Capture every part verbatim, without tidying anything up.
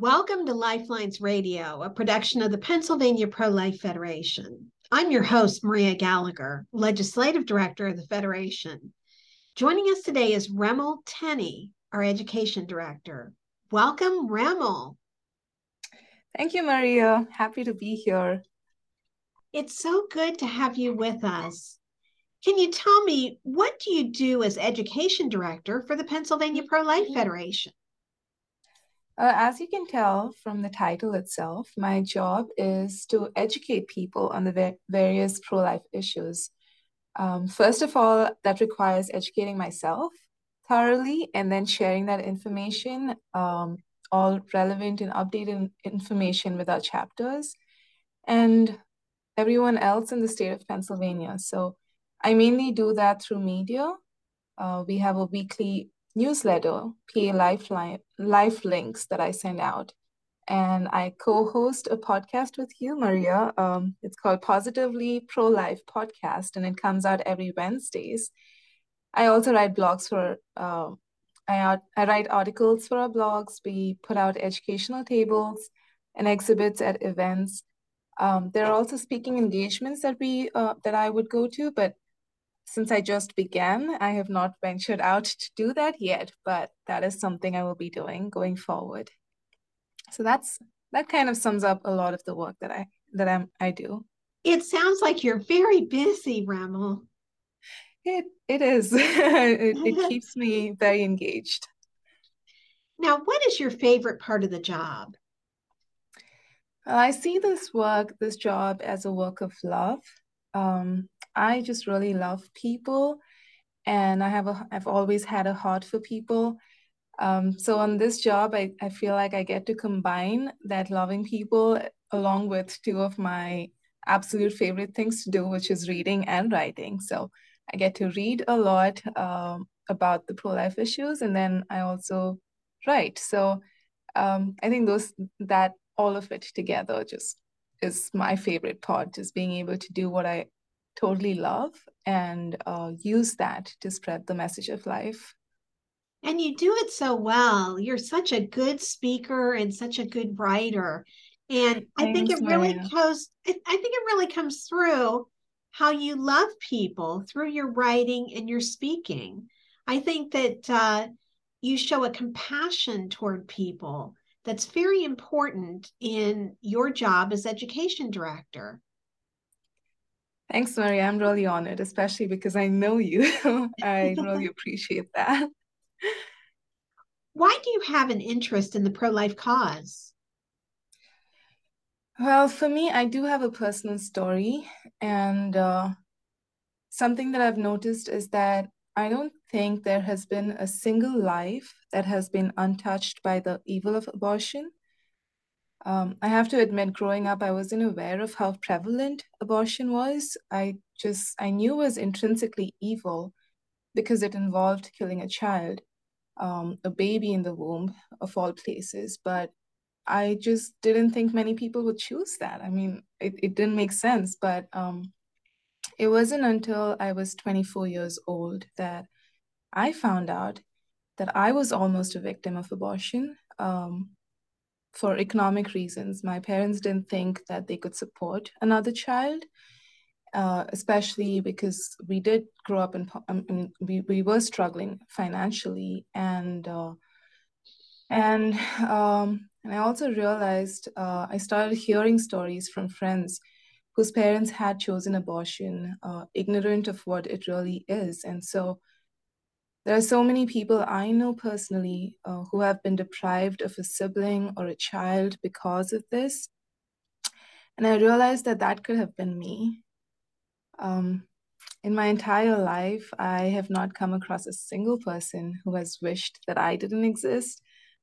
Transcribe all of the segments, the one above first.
Welcome to Lifelines Radio, a production of the Pennsylvania Pro-Life Federation. I'm your host, Maria Gallagher, Legislative Director of the Federation. Joining us today is Remil Teny, our Education Director. Welcome, Remil. Thank you, Maria. Happy to be here. It's so good to have you with us. Can you tell me, what do you do as Education Director for the Pennsylvania Pro-Life Federation? Uh, as you can tell from the title itself, my job is to educate people on the ver- various pro-life issues. Um, first of all, that requires educating myself thoroughly and then sharing that information, um, all relevant and updated information with our chapters and everyone else in the state of Pennsylvania. So I mainly do that through media. Uh, we have a weekly newsletter, P A Lifeline, Life Links, that I send out. And I co-host a podcast with you, Maria. Um, it's called Positively Pro-Life podcast, and it comes out every Wednesdays. I also write blogs for, uh, I, I write articles for our blogs. We put out educational tables and exhibits at events. Um, there are also speaking engagements that we uh, that I would go to, but since I just began, I have not ventured out to do that yet, but that is something I will be doing going forward. So that's that kind of sums up a lot of the work that I that I'm, I do. It sounds like you're very busy, Remil. It it is. it, it keeps me very engaged. Now, what is your favorite part of the job? Well, I see this work, this job, as a work of love. Um, I just really love people, and I have a, I've always had a heart for people. Um, so on this job, I, I feel like I get to combine that loving people along with two of my absolute favorite things to do, which is reading and writing. So I get to read a lot um, about the pro-life issues, and then I also write. So um, I think those that all of it together just is my favorite part, just being able to do what I totally love and uh, use that to spread the message of life. And you do it so well. You're such a good speaker and such a good writer. And Thanks, I think it really Maria. goes, I think it really comes through how you love people through your writing and your speaking. I think that uh, you show a compassion toward people that's very important in your job as Education Director. Thanks, Maria. I'm really honored, especially because I know you. I really appreciate that. Why do you have an interest in the pro-life cause? Well, for me, I do have a personal story. And uh, something that I've noticed is that I don't think there has been a single life that has been untouched by the evil of abortion. Um, I have to admit, growing up, I wasn't aware of how prevalent abortion was. I just, I knew it was intrinsically evil because it involved killing a child, um, a baby in the womb, of all places. But I just didn't think many people would choose that. I mean, it, it didn't make sense. But um, it wasn't until I was twenty-four years old that I found out that I was almost a victim of abortion. Um, For economic reasons, my parents didn't think that they could support another child, uh, especially because we did grow up in, I mean, we, we were struggling financially. And uh, and, um, and I also realized, uh, I started hearing stories from friends whose parents had chosen abortion, uh, ignorant of what it really is. And so there are so many people I know personally uh, who have been deprived of a sibling or a child because of this. And I realized that that could have been me. Um, in my entire life, I have not come across a single person who has wished that I didn't exist,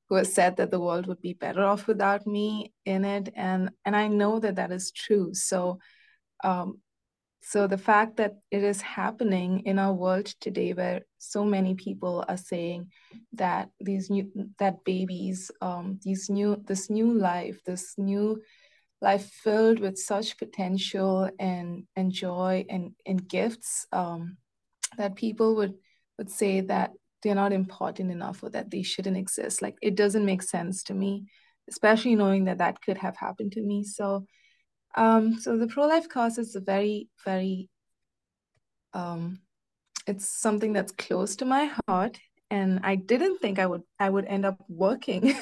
who has said that the world would be better off without me in it. And, and I know that that is true. So, um, So the fact that it is happening in our world today, where so many people are saying that these new that babies, um, these new this new life, this new life filled with such potential and, and joy and, and gifts, um, that people would would say that they're not important enough or that they shouldn't exist. Like, it doesn't make sense to me. especially knowing that that could have happened to me. So um, so the pro-life cause is a very, very, um, it's something that's close to my heart. And I didn't think I would I would end up working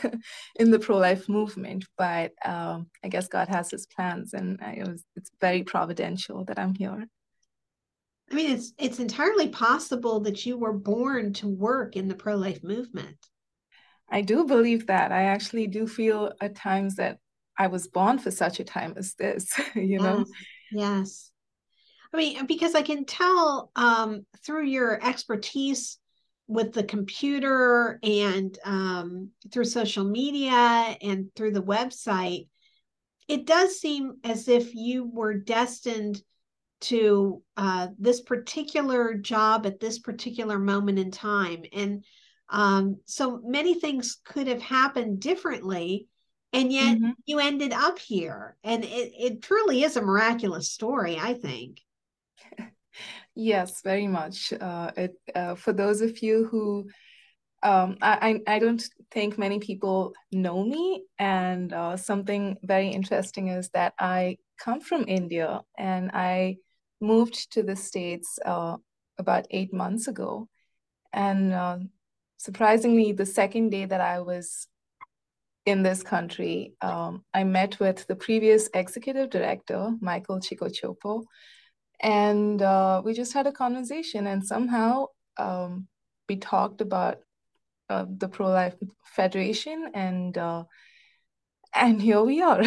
in the pro-life movement, but um, I guess God has his plans, and I, it was, it's very providential that I'm here. I mean, it's it's entirely possible that you were born to work in the pro-life movement. I do believe that. I actually do feel at times that I was born for such a time as this, you yes. know? Yes. I mean, because I can tell um, through your expertise with the computer and um, through social media and through the website, it does seem as if you were destined to uh, this particular job at this particular moment in time. And um, so many things could have happened differently, and yet mm-hmm. you ended up here. And it, it truly is a miraculous story, I think. Yes, very much. Uh, it, uh, for those of you who, um, I, I don't think many people know me, and uh, something very interesting is that I come from India, and I moved to the States uh, about eight months ago. And uh, surprisingly, the second day that I was in this country, um, I met with the previous executive director, Michael Chikochopo, and uh, we just had a conversation, and somehow um, we talked about uh, the Pro-Life Federation, and uh, and here we are.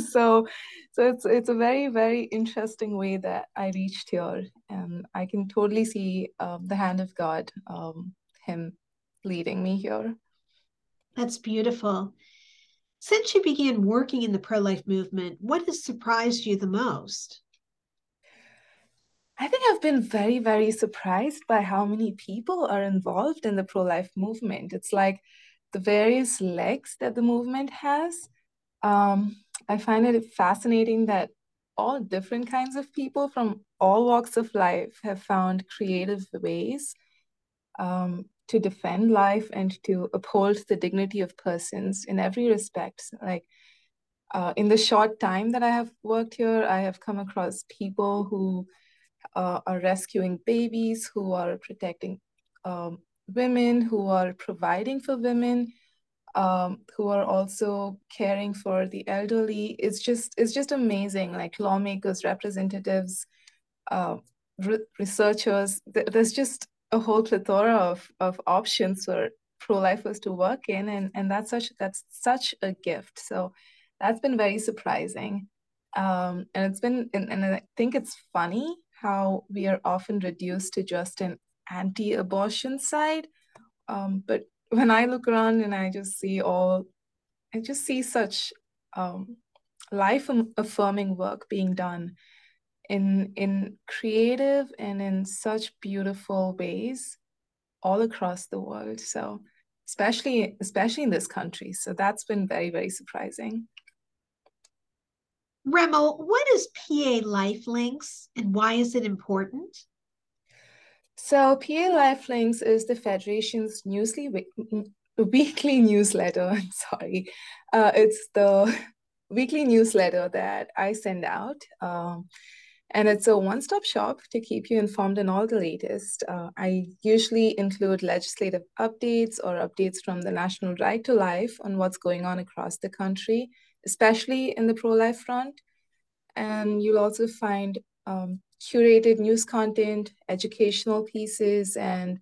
so so it's it's a very, very interesting way that I reached here, and I can totally see uh, the hand of God, um, him leading me here. That's beautiful. Since you began working in the pro-life movement, what has surprised you the most? I think I've been very, very surprised by how many people are involved in the pro-life movement. It's like the various legs that the movement has. Um, I find it fascinating that all different kinds of people from all walks of life have found creative ways um, to defend life and to uphold the dignity of persons in every respect. Like uh, in the short time that I have worked here, I have come across people who Uh, are rescuing babies, who are protecting um, women, who are providing for women, um, who are also caring for the elderly. It's just it's just amazing. Like lawmakers, representatives, uh, re- researchers. Th- there's just a whole plethora of of options for pro-lifers to work in, and and that's such that's such a gift. So that's been very surprising, um, and it's been and, and I think it's funny how we are often reduced to just an anti-abortion side. Um, but when I look around and I just see all, I just see such um, life-affirming work being done in, in creative and in such beautiful ways all across the world. So especially, especially in this country. So that's been very, very surprising. Remil, what is P A LifeLinks and why is it important? So P A LifeLinks is the Federation's newsly, weekly newsletter. I'm sorry. Uh, it's the weekly newsletter that I send out. Um, and it's a one-stop shop to keep you informed on all the latest. Uh, I usually include legislative updates or updates from the National Right to Life on what's going on across the country, especially in the pro-life front. And you'll also find um, curated news content, educational pieces, and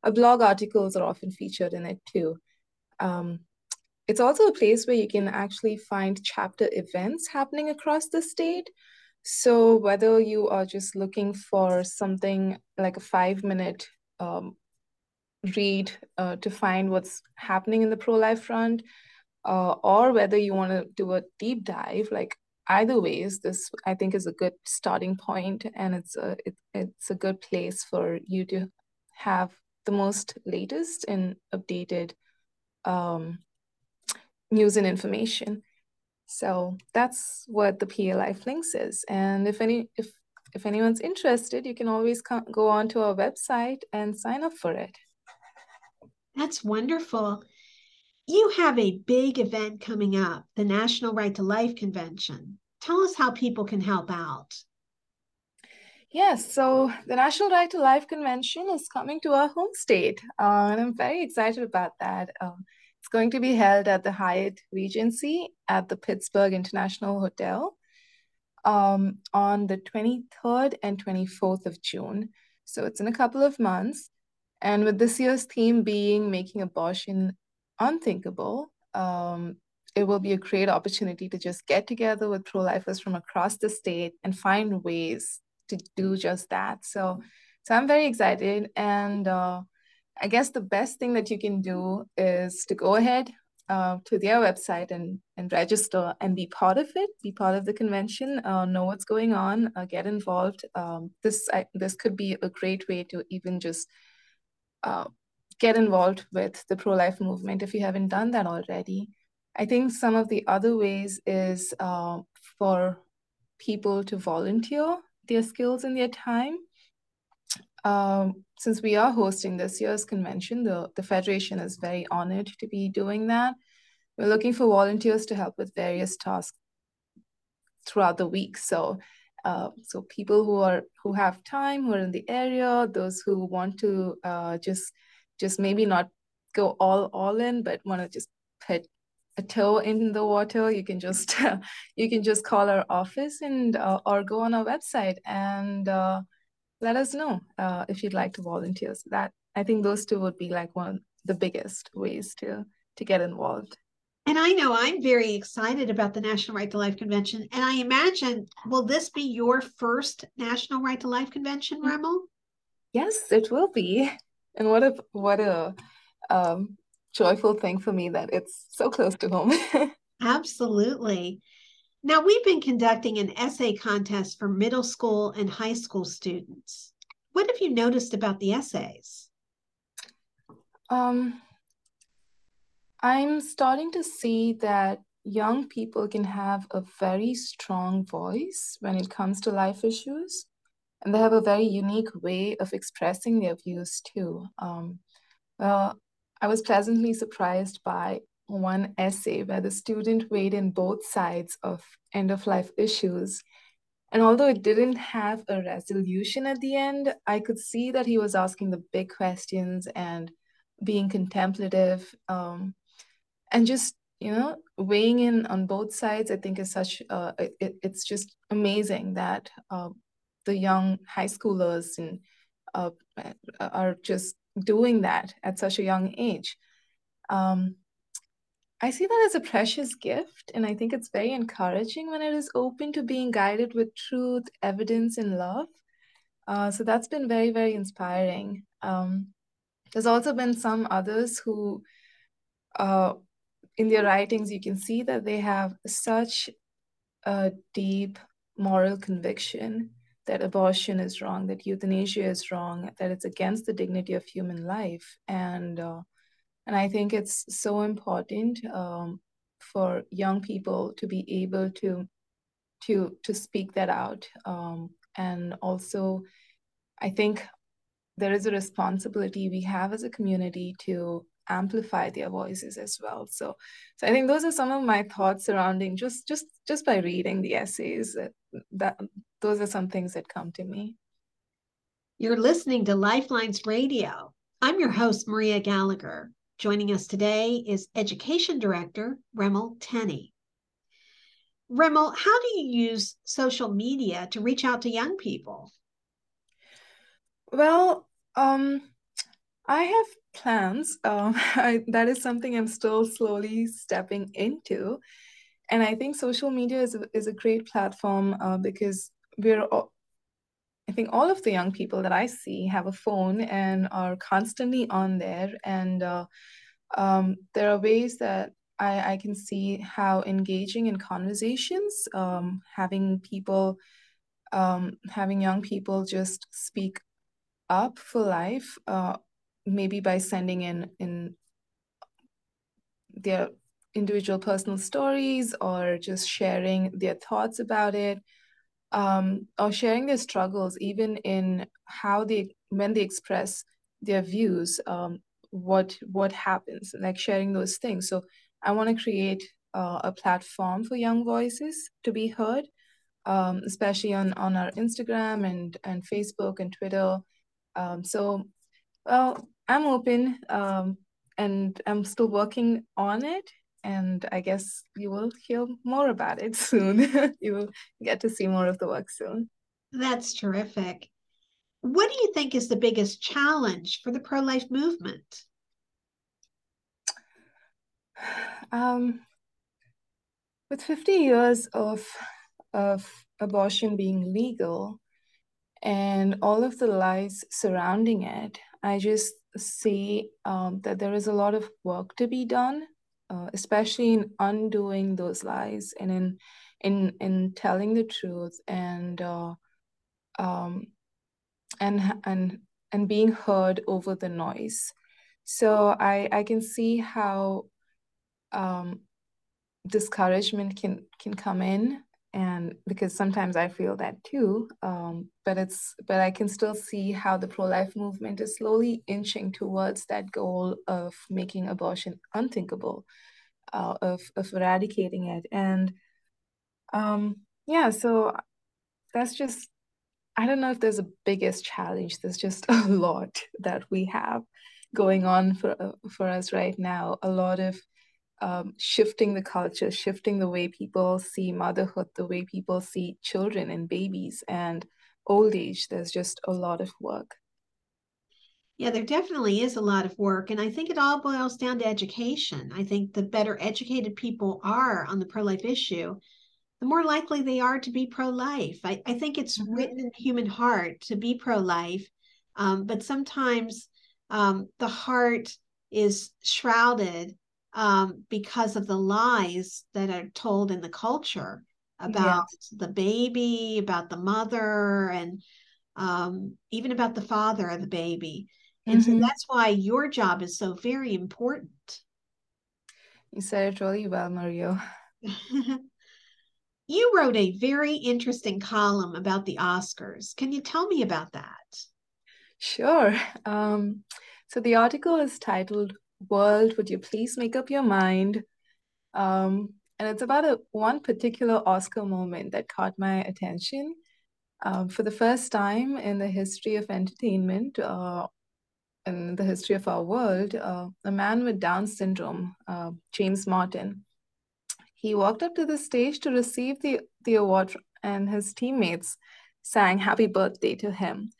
a blog articles are often featured in it too. Um, it's also a place where you can actually find chapter events happening across the state. So whether you are just looking for something like a five minute um, read uh, to find what's happening in the pro-life front, Uh, or whether you want to do a deep dive, like either ways, this I think is a good starting point, and it's a it, it's a good place for you to have the most latest and updated um, news and information. So that's what the P A LifeLinks is. And if any if if anyone's interested, you can always co- go onto our website and sign up for it. That's wonderful. You have a big event coming up, the National Right to Life Convention. Tell us how people can help out. Yes, so the National Right to Life Convention is coming to our home state, uh, and I'm very excited about that. Uh, it's going to be held at the Hyatt Regency at the Pittsburgh International Hotel um, on the twenty-third and twenty-fourth of June. So it's in a couple of months. And with this year's theme being making abortion unthinkable, um, it will be a great opportunity to just get together with pro-lifers from across the state and find ways to do just that. So, so I'm very excited. And uh, I guess the best thing that you can do is to go ahead uh, to their website and, and register and be part of it, be part of the convention, uh, know what's going on, uh, get involved. Um, this, I, this could be a great way to even just uh, get involved with the pro-life movement if you haven't done that already. I think some of the other ways is uh, for people to volunteer their skills and their time. Um, since we are hosting this year's convention, the, the Federation is very honored to be doing that. We're looking for volunteers to help with various tasks throughout the week. So, uh, so people who are who have time, who are in the area, those who want to uh, just just maybe not go all all in, but want to just put a toe in the water, you can just you can just call our office and uh, or go on our website and uh, let us know uh, if you'd like to volunteer. So that I think those two would be like one of the biggest ways to to get involved. And I know I'm very excited about the National Right to Life Convention, and I imagine, will this be your first National Right to Life Convention, Remil? Yes, it will be. And what a what a um, joyful thing for me that it's so close to home. Absolutely. Now, we've been conducting an essay contest for middle school and high school students. What have you noticed about the essays? Um, I'm starting to see that young people can have a very strong voice when it comes to life issues, and they have a very unique way of expressing their views too. Um, well, I was pleasantly surprised by one essay where the student weighed in both sides of end-of-life issues. And although it didn't have a resolution at the end, I could see that he was asking the big questions and being contemplative, um, and just, you know, weighing in on both sides, I think is such, uh, it, it's just amazing that uh, the young high schoolers and uh, are just doing that at such a young age. Um, I see that as a precious gift, and I think it's very encouraging when it is open to being guided with truth, evidence, and love. Uh, so that's been very, very inspiring. Um, there's also been some others who, uh, in their writings, you can see that they have such a deep moral conviction that abortion is wrong, that euthanasia is wrong, that it's against the dignity of human life. And uh, and I think it's so important um, for young people to be able to, to, to speak that out. Um, and also, I think there is a responsibility we have as a community to amplify their voices as well. So, so I think those are some of my thoughts surrounding just just just by reading the essays. That, that those are some things that come to me. You're listening to Lifelines Radio. I'm your host, Maria Gallagher. Joining us today is Education Director Remil Teny. Remil, how do you use social media to reach out to young people? Well, um, I have plans. Um, I, that is something I'm still slowly stepping into. And I think social media is a, is a great platform uh, because we're all, I think all of the young people that I see have a phone and are constantly on there. And uh, um, there are ways that I, I can see how engaging in conversations, um, having people, um, having young people just speak up for life, uh, maybe by sending in, in their individual personal stories or just sharing their thoughts about it, um, or sharing their struggles, even in how they, when they express their views, um, what what happens, like sharing those things. So I want to create uh, a platform for young voices to be heard, um, especially on, on our Instagram and, and Facebook and Twitter. Um, so, well, I'm open um, and I'm still working on it. And I guess you will hear more about it soon. You will get to see more of the work soon. That's terrific. What do you think is the biggest challenge for the pro-life movement? Um, with fifty years of, of abortion being legal and all of the lies surrounding it, I just see um, that there is a lot of work to be done, uh, especially in undoing those lies and in in in telling the truth and uh, um, and and and being heard over the noise. So I I can see how um, discouragement can can come in, and because sometimes I feel that too. Um, but it's but I can still see how the pro-life movement is slowly inching towards that goal of making abortion unthinkable, uh, of of eradicating it, and um, yeah. So that's just, I don't know if there's a biggest challenge. There's just a lot that we have going on for for us right now. A lot of Um, shifting the culture, shifting the way people see motherhood, the way people see children and babies and old age. There's just a lot of work. Yeah, there definitely is a lot of work. And I think it all boils down to education. I think the better educated people are on the pro-life issue, the more likely they are to be pro-life. I, I think it's mm-hmm. written in the human heart to be pro-life, um, but sometimes um, the heart is shrouded Um, because of the lies that are told in the culture about yes. the baby, about the mother, and um, even about the father of the baby. And mm-hmm. so that's why your job is so very important. You said it really well, Maria. You wrote a very interesting column about the Oscars. Can you tell me about that? Sure. Um, so the article is titled, "World, Would You Please Make Up Your Mind?" Um, and it's about a, one particular Oscar moment that caught my attention. Um, for the first time in the history of entertainment, uh, in the history of our world, uh, a man with Down syndrome, uh, James Martin, he walked up to the stage to receive the, the award, and his teammates sang "Happy Birthday" to him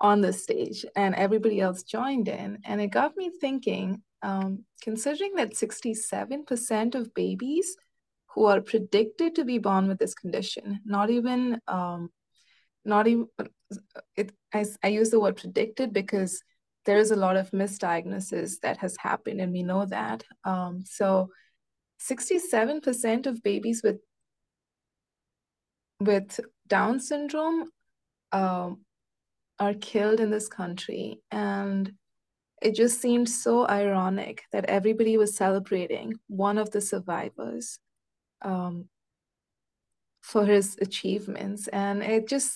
on the stage, and everybody else joined in. And it got me thinking, Um, considering that sixty-seven percent of babies who are predicted to be born with this condition, not even, um, not even, it, I, I use the word predicted because there is a lot of misdiagnosis that has happened, and we know that. Um, so sixty-seven percent of babies with, with Down syndrome um, are killed in this country. And it just seemed so ironic that everybody was celebrating one of the survivors um, for his achievements. And it just,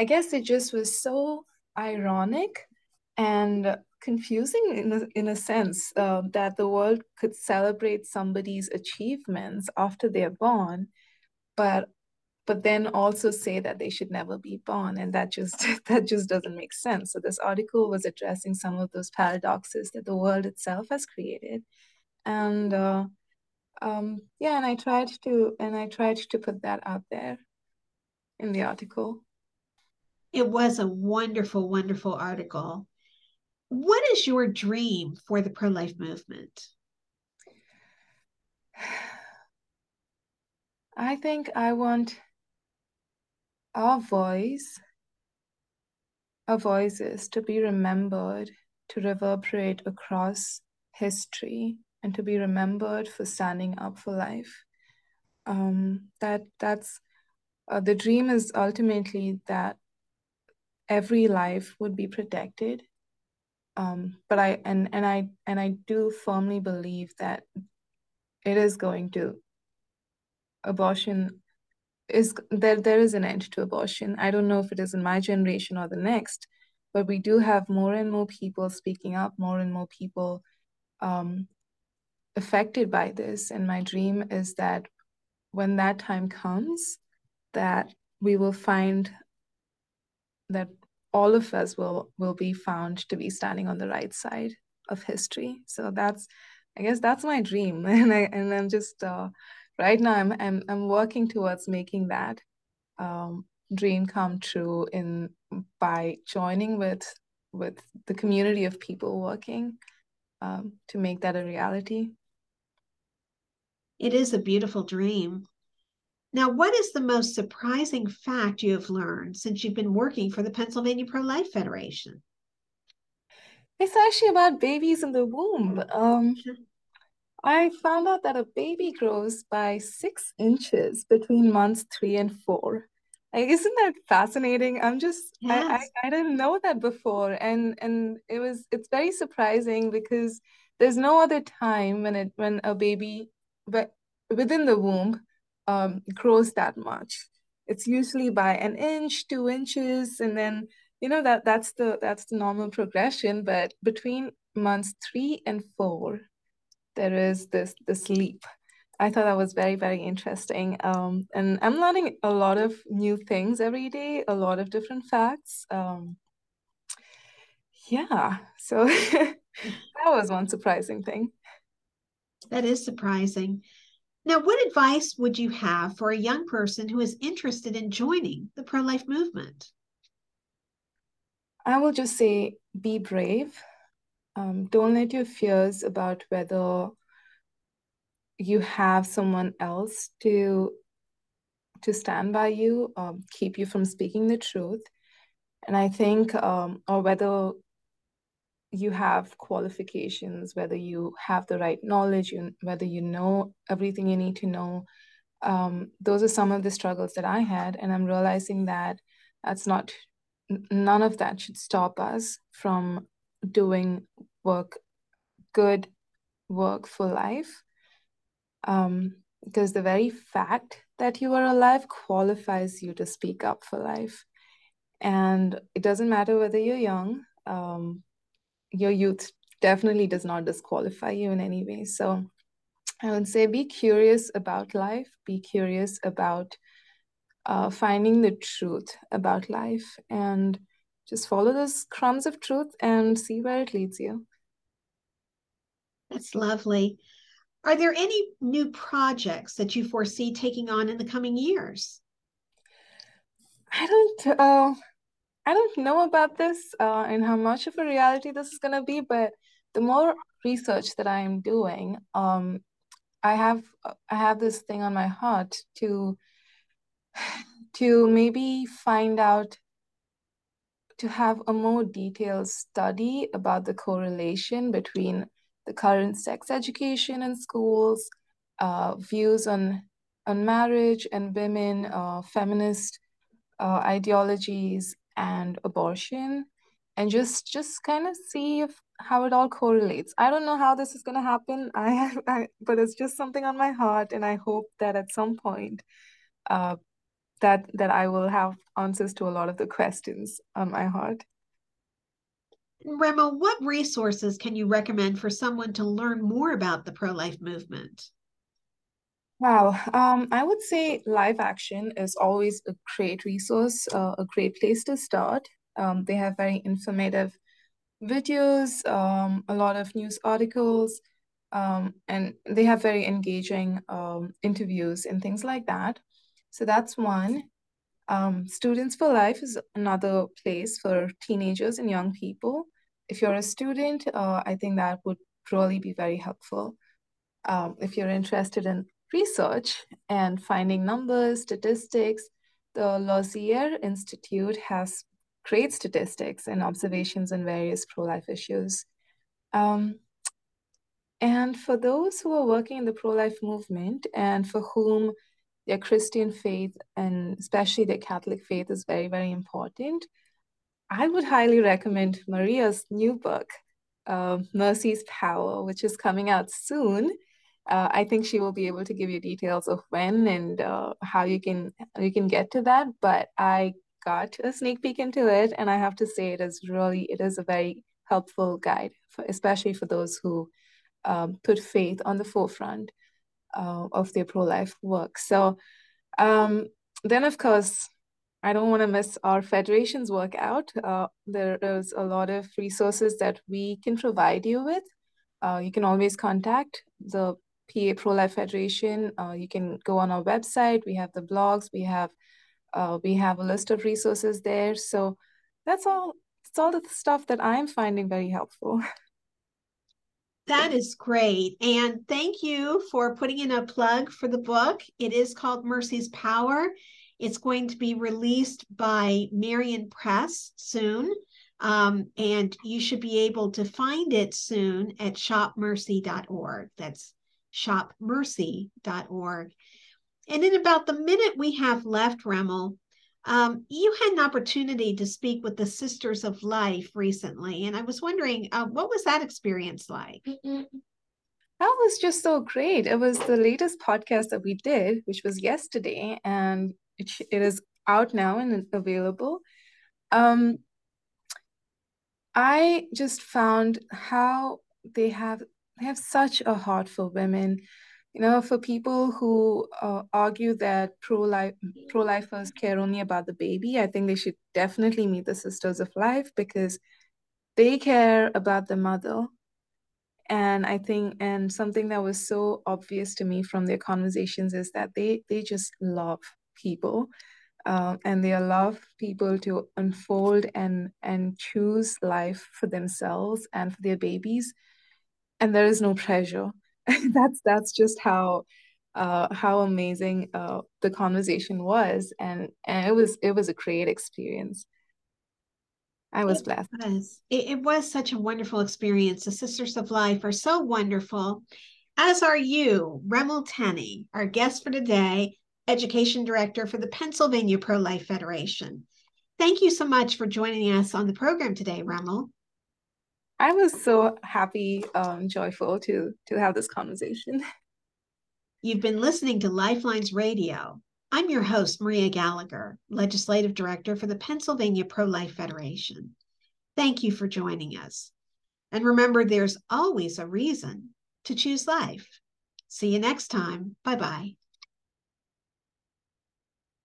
I guess it just was so ironic and confusing in a, in a sense uh, that the world could celebrate somebody's achievements after they're born, but but then also say that they should never be born. And that just that just doesn't make sense. So this article was addressing some of those paradoxes that the world itself has created. And uh, um, yeah, and I tried to and I tried to put that out there in the article. It was a wonderful, wonderful article. What is your dream for the pro-life movement? I think I want Our voice, our voices to be remembered, to reverberate across history, and to be remembered for standing up for life. Um, that that's uh, the dream is ultimately that every life would be protected. Um, but I and and I and I do firmly believe that it is going to abortion. Is there there is an end to abortion. I don't know if it is in my generation or the next, but we do have more and more people speaking up, more and more people um, affected by this. And my dream is that when that time comes, that we will find that all of us will will be found to be standing on the right side of history. So that's, I guess that's my dream. And, I, and I'm just, uh, right now I'm, I'm, I'm working towards making that um, dream come true in by joining with, with the community of people working um, to make that a reality. It is a beautiful dream. Now, what is the most surprising fact you have learned since you've been working for the Pennsylvania Pro-Life Federation? It's actually about babies in the womb. Um, I found out that a baby grows by six inches between months three and four. Like, isn't that fascinating? I'm just, yes. I, I, I didn't know that before. And and it was, it's very surprising because there's no other time when it when a baby but within the womb Um, grows that much. It's usually by an inch, two inches, and then you know that that's the that's the normal progression. But between months three and four, there is this this leap. I thought that was very very interesting. Um, and I'm learning a lot of new things every day, a lot of different facts. Um, yeah, so that was one surprising thing. That is surprising. Now, what advice would you have for a young person who is interested in joining the pro-life movement? I will just say, be brave. Um, don't let your fears about whether you have someone else to, to stand by you um, keep you from speaking the truth. And I think, um, or whether you have qualifications, whether you have the right knowledge, you, whether you know everything you need to know. Um, those are some of the struggles that I had. And I'm realizing that that's not, none of that should stop us from doing work, good work for life. Um, because the very fact that you are alive qualifies you to speak up for life. And it doesn't matter whether you're young, um, your youth definitely does not disqualify you in any way. So I would say be curious about life, be curious about uh, finding the truth about life, and just follow those crumbs of truth and see where it leads you. That's lovely. Are there any new projects that you foresee taking on in the coming years? I don't... Uh... I don't know about this uh, and how much of a reality this is going to be, but the more research that I'm doing, um, I have I have this thing on my heart to to maybe find out, to have a more detailed study about the correlation between the current sex education in schools, uh, views on on marriage and women, uh, feminist uh, ideologies, and abortion, and just just kind of see if how it all correlates. I don't know how this is going to happen, I, have, I but it's just something on my heart, and I hope that at some point uh, that that I will have answers to a lot of the questions on my heart. Remil, what resources can you recommend for someone to learn more about the pro-life movement? Wow, um, I would say Live Action is always a great resource, uh, a great place to start. Um, they have very informative videos, um, a lot of news articles, um, and they have very engaging um, interviews and things like that. So that's one. Um, Students for Life is another place for teenagers and young people. If you're a student, uh, I think that would really be very helpful. Um, if you're interested in research and finding numbers, statistics, the Lausier Institute has great statistics and observations on various pro-life issues. Um, and for those who are working in the pro-life movement and for whom their Christian faith and especially their Catholic faith is very, very important, I would highly recommend Maria's new book, uh, Mercy's Power, which is coming out soon. Uh, I think she will be able to give you details of when and uh, how you can you can get to that. But I got a sneak peek into it, and I have to say it is really, it is a very helpful guide, for, especially for those who um, put faith on the forefront uh, of their pro-life work. So um, then, of course, I don't want to miss our federation's work out. Uh, there is a lot of resources that we can provide you with. Uh, you can always contact the P A Pro-Life Federation. Uh, you can go on our website. We have the blogs. We have uh, we have a list of resources there. So that's all. It's all the stuff that I'm finding very helpful. That is great. And thank you for putting in a plug for the book. It is called Mercy's Power. It's going to be released by Marian Press soon. Um, and you should be able to find it soon at shop mercy dot org. That's shop mercy dot org. And in about the minute we have left, Remil, um, you had an opportunity to speak with the Sisters of Life recently. And I was wondering, uh, what was that experience like? Mm-mm. That was just so great. It was the latest podcast that we did, which was yesterday, and it, it is out now and available. Um, I just found how they have they have such a heart for women, you know, for people who uh, argue that pro-life pro-lifers care only about the baby. I think they should definitely meet the Sisters of Life because they care about the mother. And I think, and something that was so obvious to me from their conversations is that they they just love people, um, and they allow people to unfold and and choose life for themselves and for their babies, and there is no pressure. that's that's just how uh, how amazing uh, the conversation was, and and it was it was a great experience. I was blessed. It was. It, it was such a wonderful experience. The Sisters of Life are so wonderful, as are you, Remil Teny, our guest for today, Education Director for the Pennsylvania Pro-Life Federation. Thank you so much for joining us on the program today, Remil. I was so happy and um, joyful to, to have this conversation. You've been listening to Lifelines Radio. I'm your host, Maria Gallagher, Legislative Director for the Pennsylvania Pro-Life Federation. Thank you for joining us. And remember, there's always a reason to choose life. See you next time. Bye-bye.